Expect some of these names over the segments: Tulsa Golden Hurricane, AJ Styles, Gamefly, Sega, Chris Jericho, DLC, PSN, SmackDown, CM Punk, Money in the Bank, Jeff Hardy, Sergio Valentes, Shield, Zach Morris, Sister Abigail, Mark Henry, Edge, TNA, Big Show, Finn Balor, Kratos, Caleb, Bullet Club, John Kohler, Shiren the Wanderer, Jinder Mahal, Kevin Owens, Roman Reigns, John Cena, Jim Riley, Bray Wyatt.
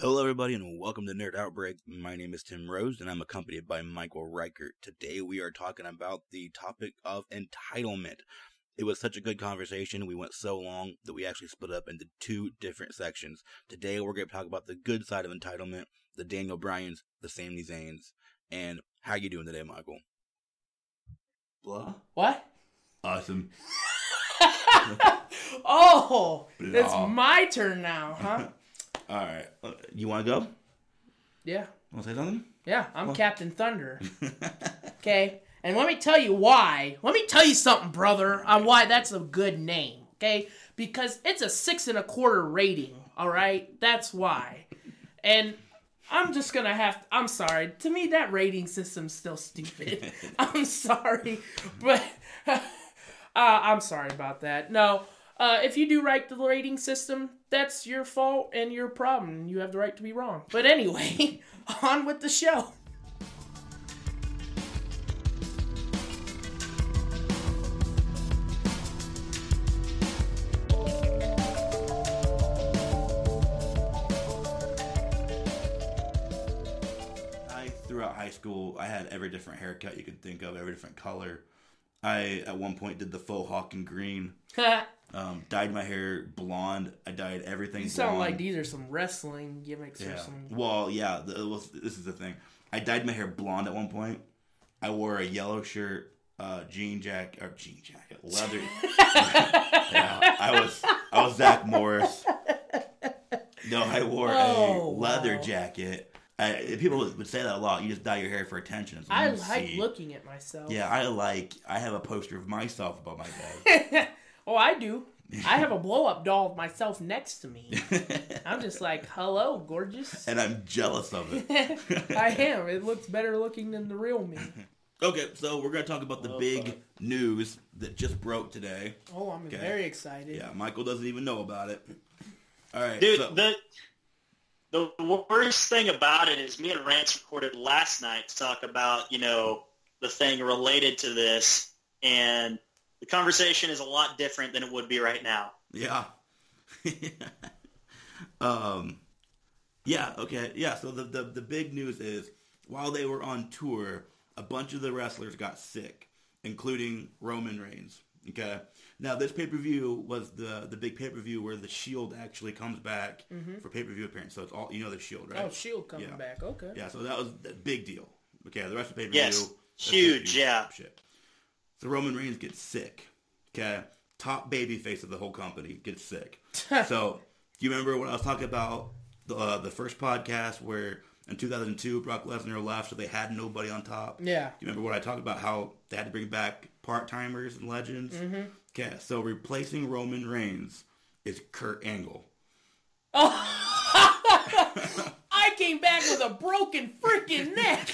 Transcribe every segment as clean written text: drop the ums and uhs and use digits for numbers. Hello everybody and welcome to Nerd Outbreak. My name is Tim Rose and I'm accompanied by Michael Reichert. Today we are talking about the topic of entitlement. It was such a good conversation, we went so long that we actually split up into two different sections. Today we're going to talk about the good side of entitlement, the Daniel Bryans, the Sami Zayns, and how you doing today, Michael? Blah. What? Awesome. Oh, blah. It's my turn now, huh? All right. You want to go? Yeah. Want to say something? Yeah, I'm Captain Thunder. Okay? And let me tell you why. Let me tell you something, brother, on why that's a good name. Okay? Because it's a 6.25 rating. All right? That's why. And I'm just going to have... I'm sorry. To me, that rating system's still stupid. I'm sorry. But... I'm sorry about that. No. If you do write the rating system, that's your fault and your problem. You have the right to be wrong. But anyway, on with the show. Throughout high school, I had every different haircut you could think of, every different color. I, at one point, did the faux hawk and green. Dyed my hair blonde. I dyed everything blonde. You sound like these are some wrestling gimmicks or something. Well, yeah. This is the thing. I dyed my hair blonde at one point. I wore a yellow shirt, jean jacket, leather. Yeah, I was Zach Morris. No, I wore a leather jacket. People would say that a lot. You just dye your hair for attention. So I like looking at myself. Yeah, I have a poster of myself above my bed. Oh, I do. I have a blow-up doll of myself next to me. I'm just like, hello, gorgeous. And I'm jealous of it. I am. It looks better looking than the real me. Okay, so we're going to talk about the big news that just broke today. Oh, I'm very excited. Yeah, Michael doesn't even know about it. All right. Dude, so... the worst thing about it is me and Rance recorded last night to talk about, the thing related to this, and... the conversation is a lot different than it would be right now. Yeah. Yeah, okay. Yeah, so the big news is, while they were on tour, a bunch of the wrestlers got sick, including Roman Reigns. Okay? Now, this pay-per-view was the big pay-per-view where the Shield actually comes back for pay-per-view appearance. So it's all, the Shield, right? Oh, Shield coming back. Okay. Yeah, so that was a big deal. Okay, the rest of the pay-per-view. Yes, huge, yeah. Shit. So Roman Reigns gets sick, okay? Top babyface of the whole company gets sick. So, do you remember when I was talking about the first podcast where in 2002 Brock Lesnar left so they had nobody on top? Yeah. Do you remember when I talked about how they had to bring back part-timers and legends? Mm-hmm. Okay, so replacing Roman Reigns is Kurt Angle. Oh! I came back with a broken freaking neck!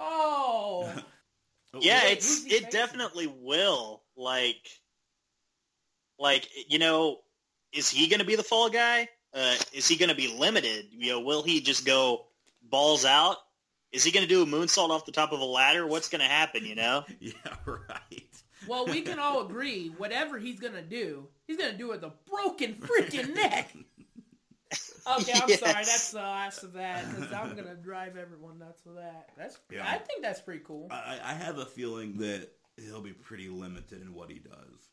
Oh. Yeah, it definitely will. Like is he going to be the fall guy? Is he going to be limited? Will he just go balls out? Is he going to do a moonsault off the top of a ladder? What's going to happen, Yeah, right. Well, we can all agree, whatever he's going to do with a broken freaking neck. Okay, I'm sorry. That's the last of that. I'm going to drive everyone nuts with that. I think that's pretty cool. I have a feeling that he'll be pretty limited in what he does.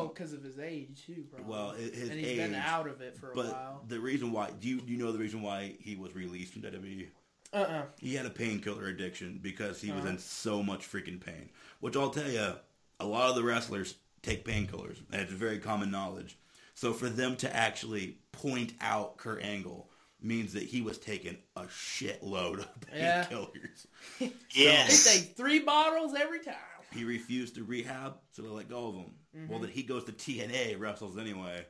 Because of his age, too, probably. Well, his and he's age, been out of it for a while. But the reason why... Do you know the reason why he was released from WWE? Uh-uh. He had a painkiller addiction because he was in so much freaking pain. Which I'll tell you, a lot of the wrestlers take painkillers. It's very common knowledge. So for them to actually point out Kurt Angle means that he was taking a shitload of painkillers. Yeah. Yes. They take 3 bottles every time. He refused to rehab, so they let go of him. Mm-hmm. Well, then he goes to TNA, wrestles anyway,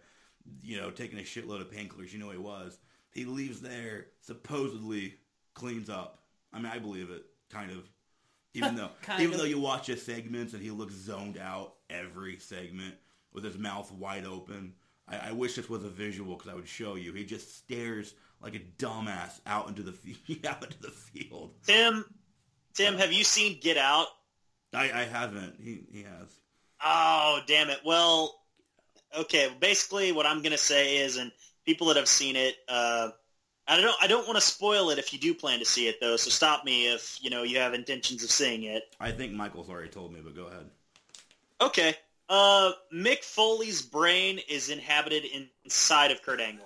taking a shitload of painkillers. He was. He leaves there, supposedly cleans up. I mean, I believe it, kind of. Even though you watch his segments and he looks zoned out every segment with his mouth wide open. I wish this was a visual because I would show you. He just stares like a dumbass out into the field. Tim, have you seen Get Out? I haven't. He has. Oh, damn it. Well, okay. Basically, what I'm going to say is, and people that have seen it. I don't want to spoil it if you do plan to see it, though, so stop me if, you know, you have intentions of seeing it. I think Michael's already told me, but go ahead. Okay. Mick Foley's brain is inhabited inside of Kurt Angle.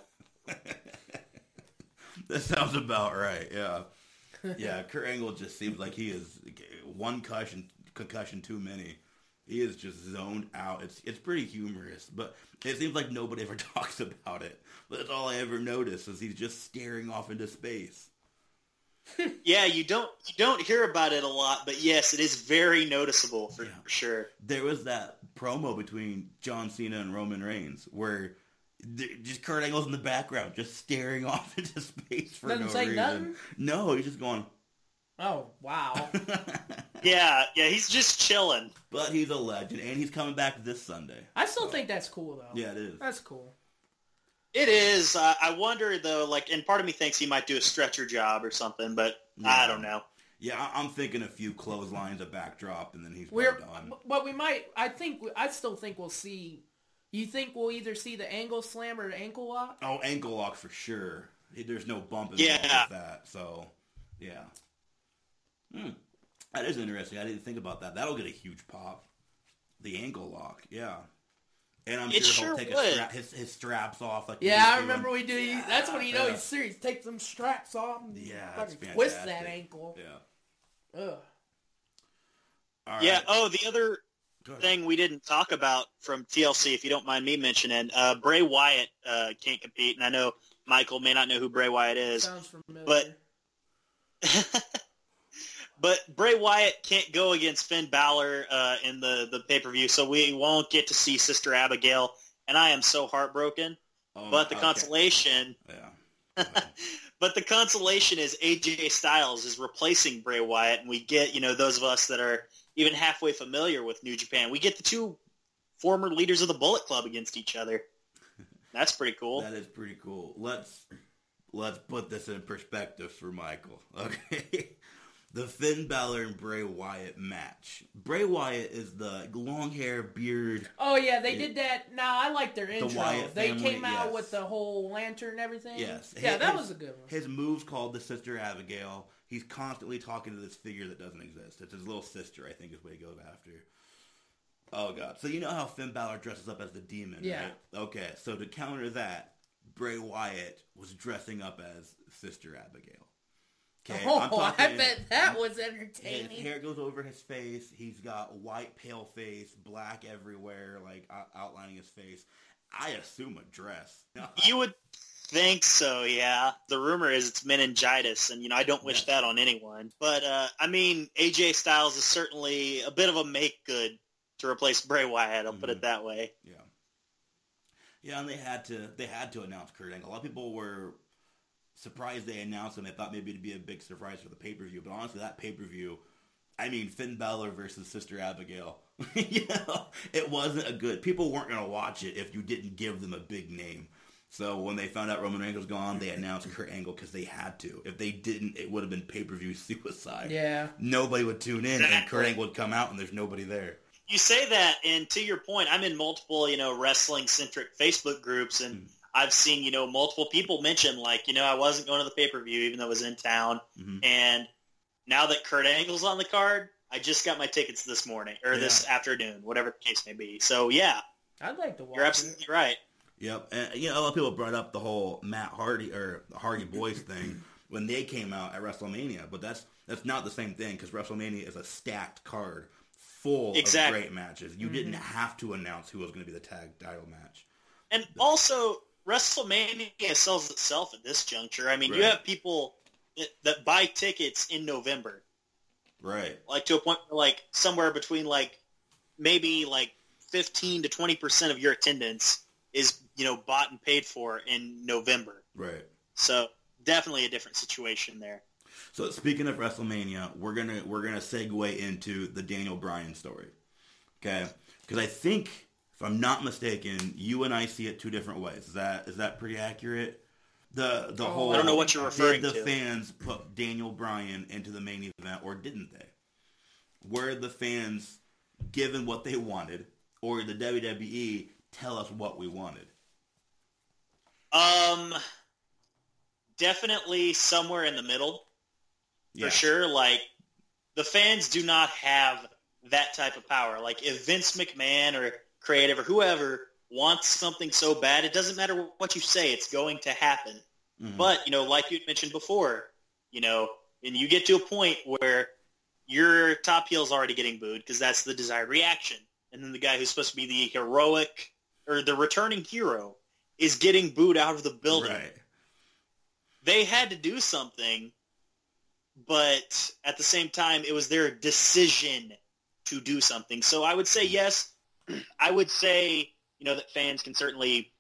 That sounds about right, yeah. Yeah, Kurt Angle just seems like he is one concussion too many. He is just zoned out. It's pretty humorous, but it seems like nobody ever talks about it. But that's all I ever notice is he's just staring off into space. Yeah, you don't hear about it a lot, but yes, it is very noticeable for sure. There was that promo between John Cena and Roman Reigns where just Kurt Angle's in the background, just staring off into space for no reason. Nothing? No, he's just going. Oh, wow. yeah, he's just chilling. But he's a legend, and he's coming back this Sunday. I still think that's cool, though. Yeah, it is. That's cool. It is. I wonder, though, and part of me thinks he might do a stretcher job or something, but yeah. I don't know. Yeah, I'm thinking a few clotheslines, a backdrop, and then we're done. But we might, I still think we'll see, you think we'll either see the angle slam or the ankle lock? Oh, ankle lock for sure. There's no bump involved with that, so, yeah. That is interesting. I didn't think about that. That'll get a huge pop. The ankle lock, yeah. And I'm sure he'll take his straps off. I remember we do. Yeah. That's when he's serious. Take them straps off. And that's fantastic. Twist that ankle. Yeah. Ugh. All right. Yeah. Oh, the other thing we didn't talk about from TLC, if you don't mind me mentioning, Bray Wyatt can't compete, and I know Michael may not know who Bray Wyatt is. Sounds familiar. But. But Bray Wyatt can't go against Finn Balor in the pay-per-view, so we won't get to see Sister Abigail, and I am so heartbroken. Oh, but the consolation, but the consolation is AJ Styles is replacing Bray Wyatt, and we get, those of us that are even halfway familiar with New Japan, we get the two former leaders of the Bullet Club against each other. That's pretty cool. That is pretty cool. Let's put this in perspective for Michael. Okay. The Finn Balor and Bray Wyatt match. Bray Wyatt is the long hair, beard. Oh, yeah, they did that. Nah, I like their intro. The Wyatt family, they came out with the whole lantern and everything. Yes. Yeah, that was a good one. His move's called the Sister Abigail. He's constantly talking to this figure that doesn't exist. It's his little sister, I think, is what he goes after. Oh, God. So you know how Finn Balor dresses up as the demon, right? Okay, so to counter that, Bray Wyatt was dressing up as Sister Abigail. Okay, I bet that was entertaining. His hair goes over his face. He's got white, pale face, black everywhere, outlining his face. I assume a dress. You would think so, yeah. The rumor is it's meningitis, and I don't wish that on anyone. But AJ Styles is certainly a bit of a make good to replace Bray Wyatt. I'll put it that way. Yeah. Yeah, and they had to announce Kurt Angle. A lot of people were surprised they announced him. I thought maybe it'd be a big surprise for the pay-per-view, but honestly, that pay-per-view, Finn Balor versus Sister Abigail, it wasn't a good. People weren't going to watch it if you didn't give them a big name. So when they found out Roman Reigns was gone, they announced Kurt Angle because they had to. If they didn't, it would have been pay-per-view suicide. Yeah, nobody would tune in, and Kurt Angle would come out, and there's nobody there. You say that, and to your point, I'm in multiple, wrestling-centric Facebook groups, and I've seen, multiple people mention, I wasn't going to the pay-per-view even though it was in town. Mm-hmm. And now that Kurt Angle's on the card, I just got my tickets this morning or this afternoon, whatever the case may be. So, yeah. I'd like to watch it. You're absolutely right. Yep. And, a lot of people brought up the whole Matt Hardy or the Hardy Boys thing when they came out at WrestleMania. But that's not the same thing because WrestleMania is a stacked card full of great matches. You didn't have to announce who was going to be the tag title match. And also, WrestleMania sells itself at this juncture. You have people that buy tickets in November. Right. To a point where, somewhere between, maybe, 15 to 20% of your attendance is, bought and paid for in November. Right. So, definitely a different situation there. So, speaking of WrestleMania, we're gonna segue into the Daniel Bryan story. Okay? Because I think, if I'm not mistaken, you and I see it two different ways. Is that pretty accurate? The whole, I don't know what you're referring to. Did the fans put Daniel Bryan into the main event, or didn't they? Were the fans given what they wanted, or did the WWE tell us what we wanted? Definitely somewhere in the middle, for sure. Like, the fans do not have that type of power. Like, if Vince McMahon or creative or whoever wants something so bad, it doesn't matter what you say, it's going to happen. Mm-hmm. But, you know, like you mentioned before, you know, and you get to a point where your top heel's already getting booed because that's the desired reaction. And then the guy who's supposed to be the heroic or the returning hero is getting booed out of the building. Right. They had to do something, but at the same time, it was their decision to do something. So I would say yes. I would say, you know, that fans can certainly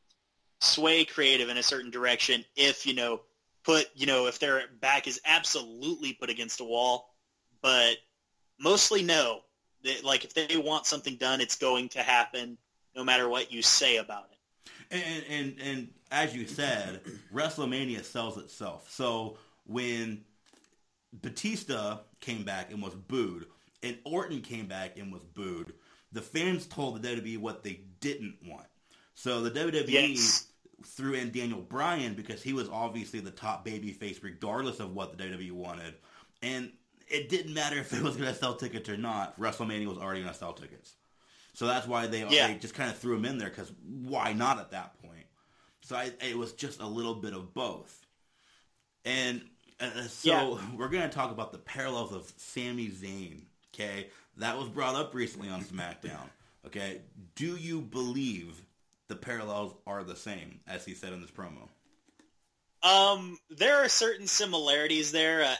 sway creative in a certain direction if, you know, put, you know, if their back is absolutely put against a wall. But mostly no. Like, if they want something done, it's going to happen no matter what you say about it. And as you said, WrestleMania sells itself. So when Batista came back and was booed, and Orton came back and was booed, the fans told the WWE what they didn't want. So the WWE threw in Daniel Bryan because he was obviously the top babyface regardless of what the WWE wanted. And it didn't matter if it was going to sell tickets or not. WrestleMania was already going to sell tickets. So that's why they just kind of threw him in there, because why not at that point? So it was just a little bit of both. And we're going to talk about the parallels of Sami Zayn, okay? That was brought up recently on SmackDown, okay? Do you believe the parallels are the same, as he said in this promo? There are certain similarities there.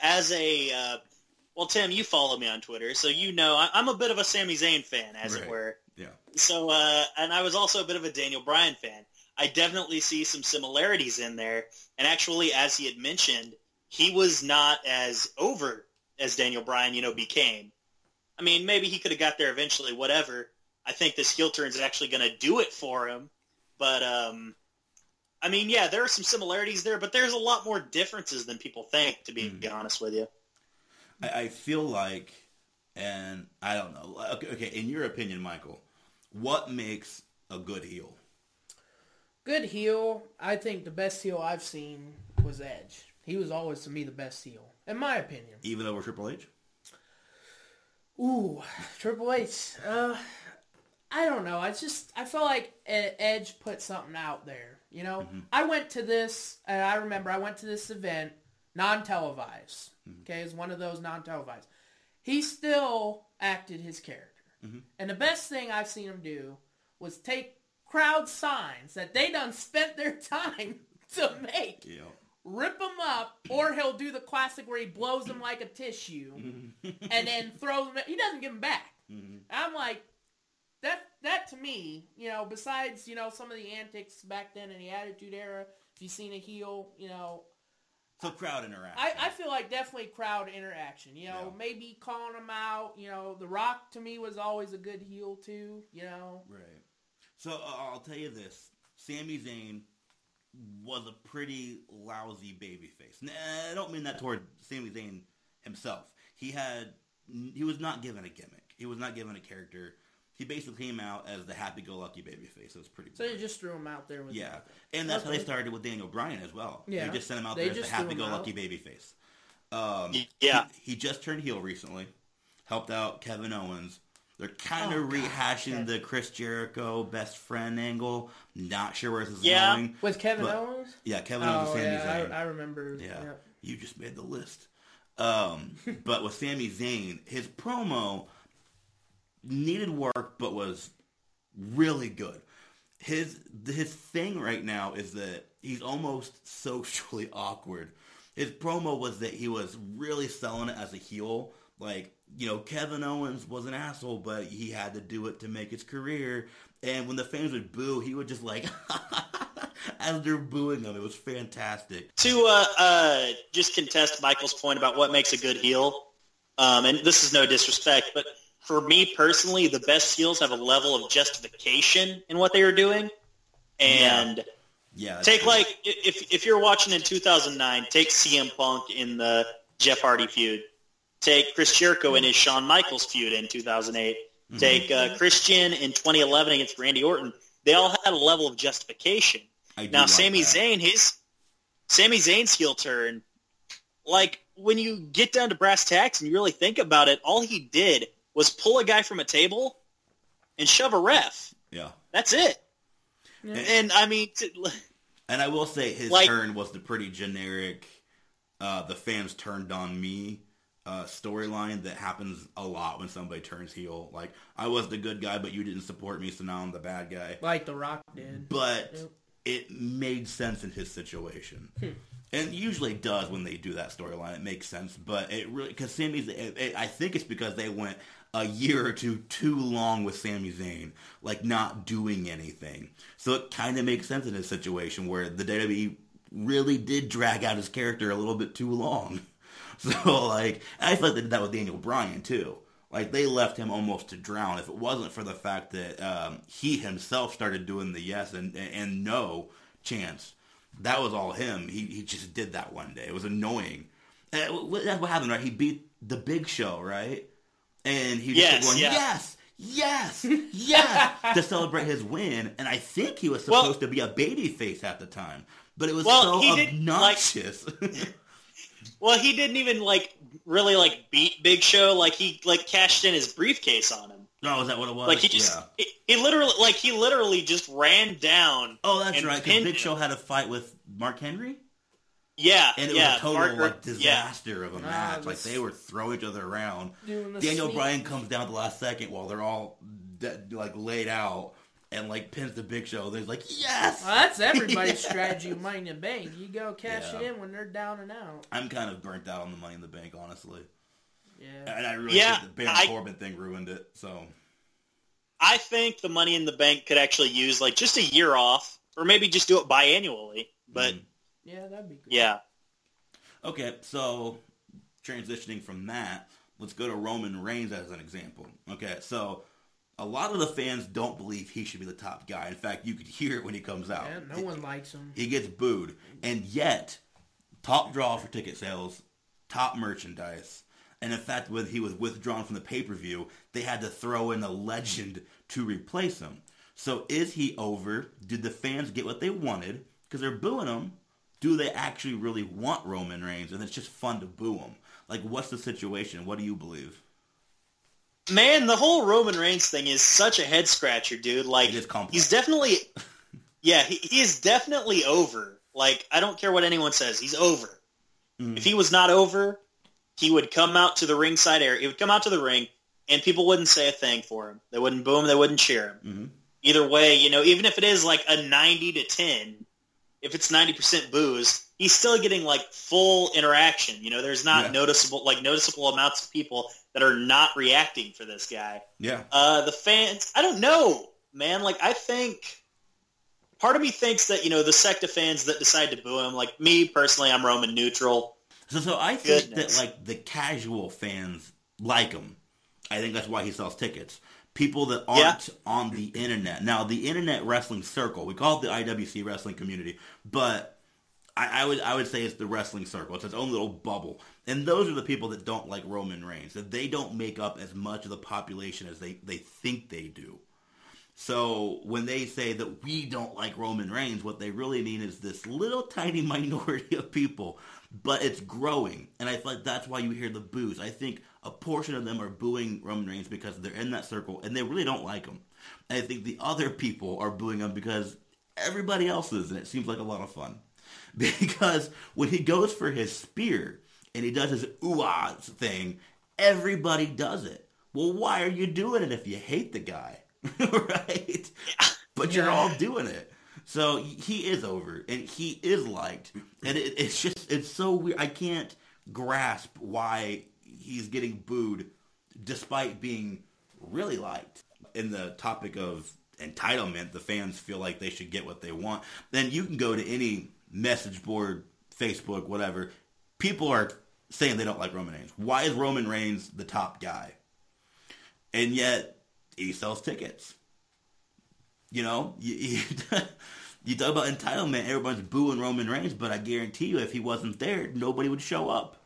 Well, Tim, you follow me on Twitter, so you know I'm a bit of a Sami Zayn fan, as it were. Yeah. So, and I was also a bit of a Daniel Bryan fan. I definitely see some similarities in there. And actually, as he had mentioned, he was not as over as Daniel Bryan, you know, became. I mean, maybe he could have got there eventually, whatever. I think this heel turn is actually going to do it for him. But, I mean, yeah, there are some similarities there, but there's a lot more differences than people think, to be honest with you. I feel like, and I don't know, okay, in your opinion, Michael, what makes a good heel? Good heel, I think the best heel I've seen was Edge. He was always, to me, the best heel, in my opinion. Even over Triple H? Ooh, Triple H, I don't know. I felt like Edge put something out there, you know? Mm-hmm. I remember I went to this event, non-televised. Okay, it's one of those non-televised. He still acted his character. Mm-hmm. And the best thing I've seen him do was take crowd signs that they done spent their time to make, rip them up, or he'll do the classic where he blows them like a tissue and then throws them. He doesn't give them back. Mm-hmm. I'm like, that to me, you know, besides, you know, some of the antics back then in the Attitude Era, if you've seen a heel, you know, so crowd interaction. I feel like definitely crowd interaction. You know, maybe calling them out. You know, The Rock to me was always a good heel too. You know, right. So I'll tell you this: Sami Zayn was a pretty lousy babyface. Now, I don't mean that toward Sami Zayn himself. He was not given a gimmick. He was not given a character. He basically came out as the happy-go-lucky babyface. It was pretty. So they just threw him out there. With and that's how they started with Daniel Bryan as well. Yeah, they just sent him out there as the happy-go-lucky babyface. He just turned heel recently, helped out Kevin Owens. They're kind of rehashing the Chris Jericho best friend angle. Not sure where this is going. With Kevin Owens. Yeah, Kevin Owens and Sami Zayn. I remember. Yeah, you just made the list. But with Sami Zayn, his promo needed work, but was really good. His thing right now is that he's almost socially awkward. His promo was that he was really selling it as a heel. Like, you know, Kevin Owens was an asshole, but he had to do it to make his career. And when the fans would boo, he would just like, as they're booing him, it was fantastic. To just contest Michael's point about what makes a good heel, and this is no disrespect, but for me personally, the best heels have a level of justification in what they are doing. And take, like, if you're watching in 2009, take CM Punk in the Jeff Hardy feud. Take Chris Jericho in his Shawn Michaels feud in 2008. Mm-hmm. Take Christian in 2011 against Randy Orton. They all had a level of justification. Now, like Sami Zayn's heel turn, like, when you get down to brass tacks and you really think about it, all he did was pull a guy from a table and shove a ref. Yeah. That's it. Yeah. And I mean... and I will say his turn was the pretty generic, the fans turned on me storyline that happens a lot when somebody turns heel. Like, I was the good guy, but you didn't support me, so now I'm the bad guy. Like The Rock did. But... Yep. It made sense in his situation. And usually it does when they do that storyline. It makes sense. But it really... Because Sami Zayn... I think it's because they went a year or two too long with Sami Zayn. Like, not doing anything. So it kind of makes sense in his situation where the WWE really did drag out his character a little bit too long. So, like... I feel like they did that with Daniel Bryan, too. Like, they left him almost to drown. If it wasn't for the fact that he himself started doing the yes and no chants, that was all him. He just did that one day. It was annoying. That's what happened, right? He beat the Big Show, right? And he just kept going, yes, to celebrate his win. And I think he was supposed to be a babyface at the time. But it was so obnoxious. Well, he didn't even, really, beat Big Show. Like, he, cashed in his briefcase on him. Oh, is that what it was? Like, he just... Yeah. He literally just ran down. Oh, that's right, because Big Show had a fight with Mark Henry? Yeah, and it was a total, disaster of a match. Like, they were throwing each other around. Daniel Bryan comes down at the last second while they're all, laid out. And, pins the Big Show. They're like, yes! Well, that's everybody's strategy with Money in the Bank. You go cash it in when they're down and out. I'm kind of burnt out on the Money in the Bank, honestly. Yeah. And I really think the Baron Corbin thing ruined it, so. I think the Money in the Bank could actually use, just a year off. Or maybe just do it biannually. But yeah, that'd be good. Yeah. Okay, so, transitioning from that, let's go to Roman Reigns as an example. Okay, so... A lot of the fans don't believe he should be the top guy. In fact, you could hear it when he comes out. Yeah, no one likes him. He gets booed. And yet, top draw for ticket sales, top merchandise. And in fact, when he was withdrawn from the pay-per-view, they had to throw in a legend to replace him. So is he over? Did the fans get what they wanted? Because they're booing him. Do they actually really want Roman Reigns? And it's just fun to boo him. Like, what's the situation? What do you believe? Man, the whole Roman Reigns thing is such a head-scratcher, dude. Like, he's definitely... Yeah, he is definitely over. Like, I don't care what anyone says. He's over. Mm. If he was not over, he would come out to the ringside area. He would come out to the ring, and people wouldn't say a thing for him. They wouldn't boo him. They wouldn't cheer him. Mm-hmm. Either way, even if it is, a 90 to 10, if it's 90% boos, he's still getting, full interaction. There's not noticeable amounts of people... that are not reacting for this guy. Yeah. The fans, I don't know, man. I think, part of me thinks that, the sect of fans that decide to boo him, me personally, I'm Roman neutral. So I think that, the casual fans like him. I think that's why he sells tickets. People that aren't on the internet. Now, the internet wrestling circle, we call it the IWC wrestling community, but... I would say it's the wrestling circle. It's its own little bubble. And those are the people that don't like Roman Reigns. They don't make up as much of the population as they think they do. So when they say that we don't like Roman Reigns, what they really mean is this little tiny minority of people. But it's growing. And I feel like that's why you hear the boos. I think a portion of them are booing Roman Reigns because they're in that circle and they really don't like him. And I think the other people are booing him because everybody else is. And it seems like a lot of fun. Because when he goes for his spear and he does his ooh-ah thing, everybody does it. Well, why are you doing it if you hate the guy? Right? Yeah. But you're all doing it. So he is over and he is liked. And it's so weird. I can't grasp why he's getting booed despite being really liked. In the topic of entitlement, the fans feel like they should get what they want. Then you can go to any... message board, Facebook, whatever. People are saying they don't like Roman Reigns. Why is Roman Reigns the top guy? And yet, he sells tickets. You talk about entitlement, everyone's booing Roman Reigns, but I guarantee you if he wasn't there, nobody would show up.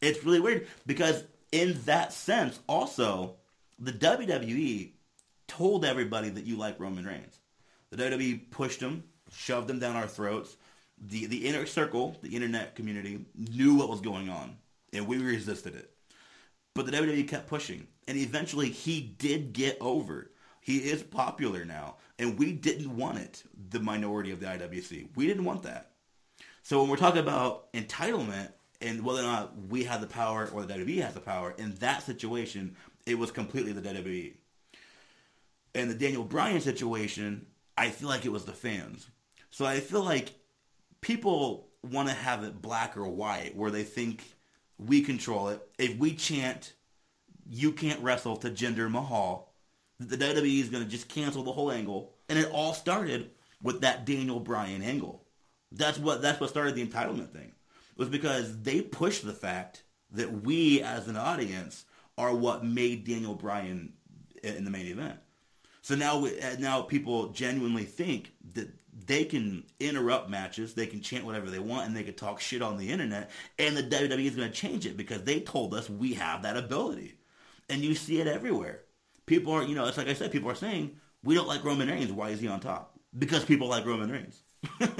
It's really weird because in that sense, also, the WWE told everybody that you like Roman Reigns. The WWE pushed him. shoved them down our throats. The inner circle, the internet community, knew what was going on, and we resisted it. But the WWE kept pushing, and eventually he did get over. He is popular now, and we didn't want it, the minority of the IWC. We didn't want that. So when we're talking about entitlement and whether or not we have the power or the WWE has the power, in that situation, it was completely the WWE. In the Daniel Bryan situation, I feel like it was the fans. So I feel like people want to have it black or white, where they think we control it. If we chant, you can't wrestle to Jinder Mahal, the WWE is going to just cancel the whole angle. And it all started with that Daniel Bryan angle. That's what started the entitlement thing. It was because they pushed the fact that we, as an audience, are what made Daniel Bryan in the main event. So now people genuinely think that they can interrupt matches, they can chant whatever they want, and they can talk shit on the internet, and the WWE is going to change it because they told us we have that ability. And you see it everywhere. People are, it's like I said, people are saying, we don't like Roman Reigns, why is he on top? Because people like Roman Reigns. I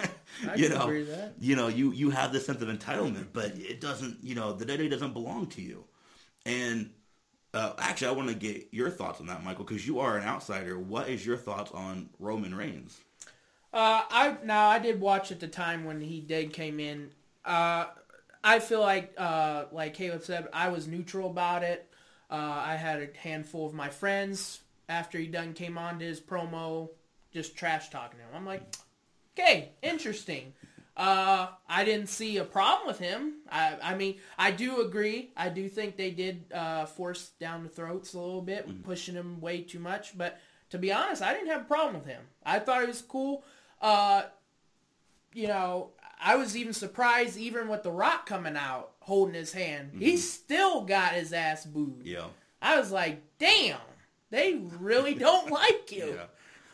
agree with that. You have this sense of entitlement, but it doesn't, the WWE doesn't belong to you. And actually, I want to get your thoughts on that, Michael, because you are an outsider. What is your thoughts on Roman Reigns? I did watch at the time when he did came in. I feel like Caleb said, I was neutral about it. I had a handful of my friends after he done came on to his promo, just trash talking to him. I'm like, okay, interesting. I didn't see a problem with him. I mean, I do agree. I do think they did force down the throats a little bit, pushing him way too much. But to be honest, I didn't have a problem with him. I thought he was cool. I was even surprised, even with The Rock coming out holding his hand, he still got his ass booed. Yeah, I was like, damn, they really don't like you. Yeah.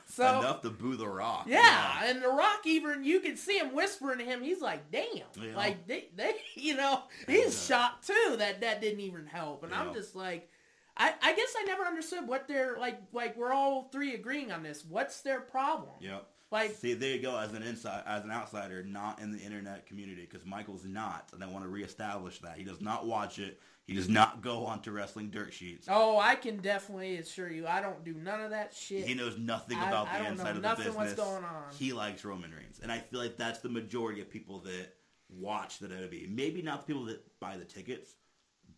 So, enough to boo The Rock. Yeah, and The Rock, even you can see him whispering to him. He's like, damn. Yeah. Like, they he's shocked too that didn't even help. And yeah. I'm just like, I guess I never understood what they're like we're all three agreeing on this. What's their problem? Yep. Like, see, there you go, as an outsider, not in the internet community, because Michael's not, and I want to reestablish that. He does not watch it. He does not go onto wrestling dirt sheets. Oh, I can definitely assure you, I don't do none of that shit. He knows nothing about the inside of the business. What's going on. He likes Roman Reigns, and I feel like that's the majority of people that watch the WWE. Maybe not the people that buy the tickets,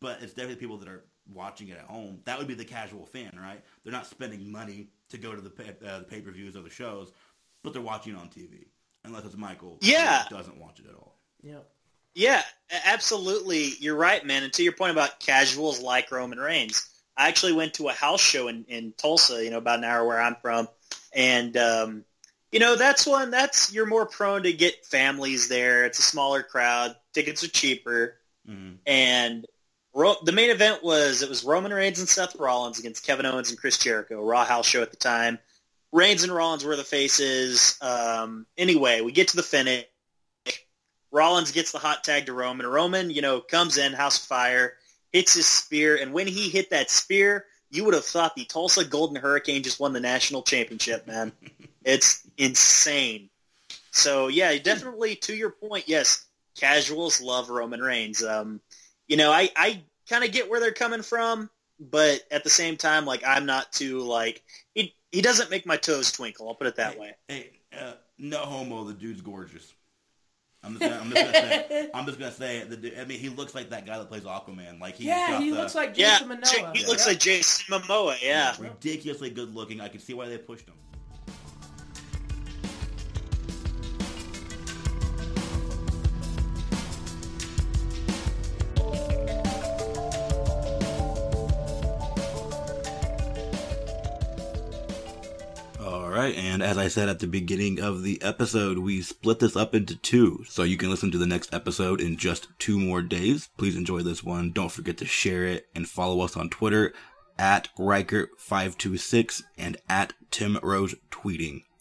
but it's definitely people that are watching it at home. That would be the casual fan, right? They're not spending money to go to the pay-per-views or the shows, but they're watching on TV, unless it's Michael. Yeah, who doesn't watch it at all. Yeah. Yeah, absolutely. You're right, man. And to your point about casuals like Roman Reigns, I actually went to a house show in Tulsa, about an hour where I'm from. And, you're more prone to get families there. It's a smaller crowd. Tickets are cheaper. Mm-hmm. And the main event was Roman Reigns and Seth Rollins against Kevin Owens and Chris Jericho, Raw house show at the time. Reigns and Rollins were the faces. Anyway, we get to the finish. Rollins gets the hot tag to Roman. Roman, comes in, house of fire, hits his spear, and when he hit that spear, you would have thought the Tulsa Golden Hurricane just won the national championship, man. It's insane. So, yeah, definitely, to your point, yes, casuals love Roman Reigns. I kind of get where they're coming from, but at the same time, I'm not too, he doesn't make my toes twinkle, I'll put it that way. Hey, no homo, the dude's gorgeous. I'm just gonna say, he looks like that guy that plays Aquaman. Like he looks like Jason Momoa. He looks like Jason Momoa. Yeah, ridiculously good looking. I can see why they pushed him. And as I said at the beginning of the episode, we split this up into two, so you can listen to the next episode in just 2 more days. Please enjoy this one. Don't forget to share it and follow us on Twitter @Riker526 and @TimRose tweeting.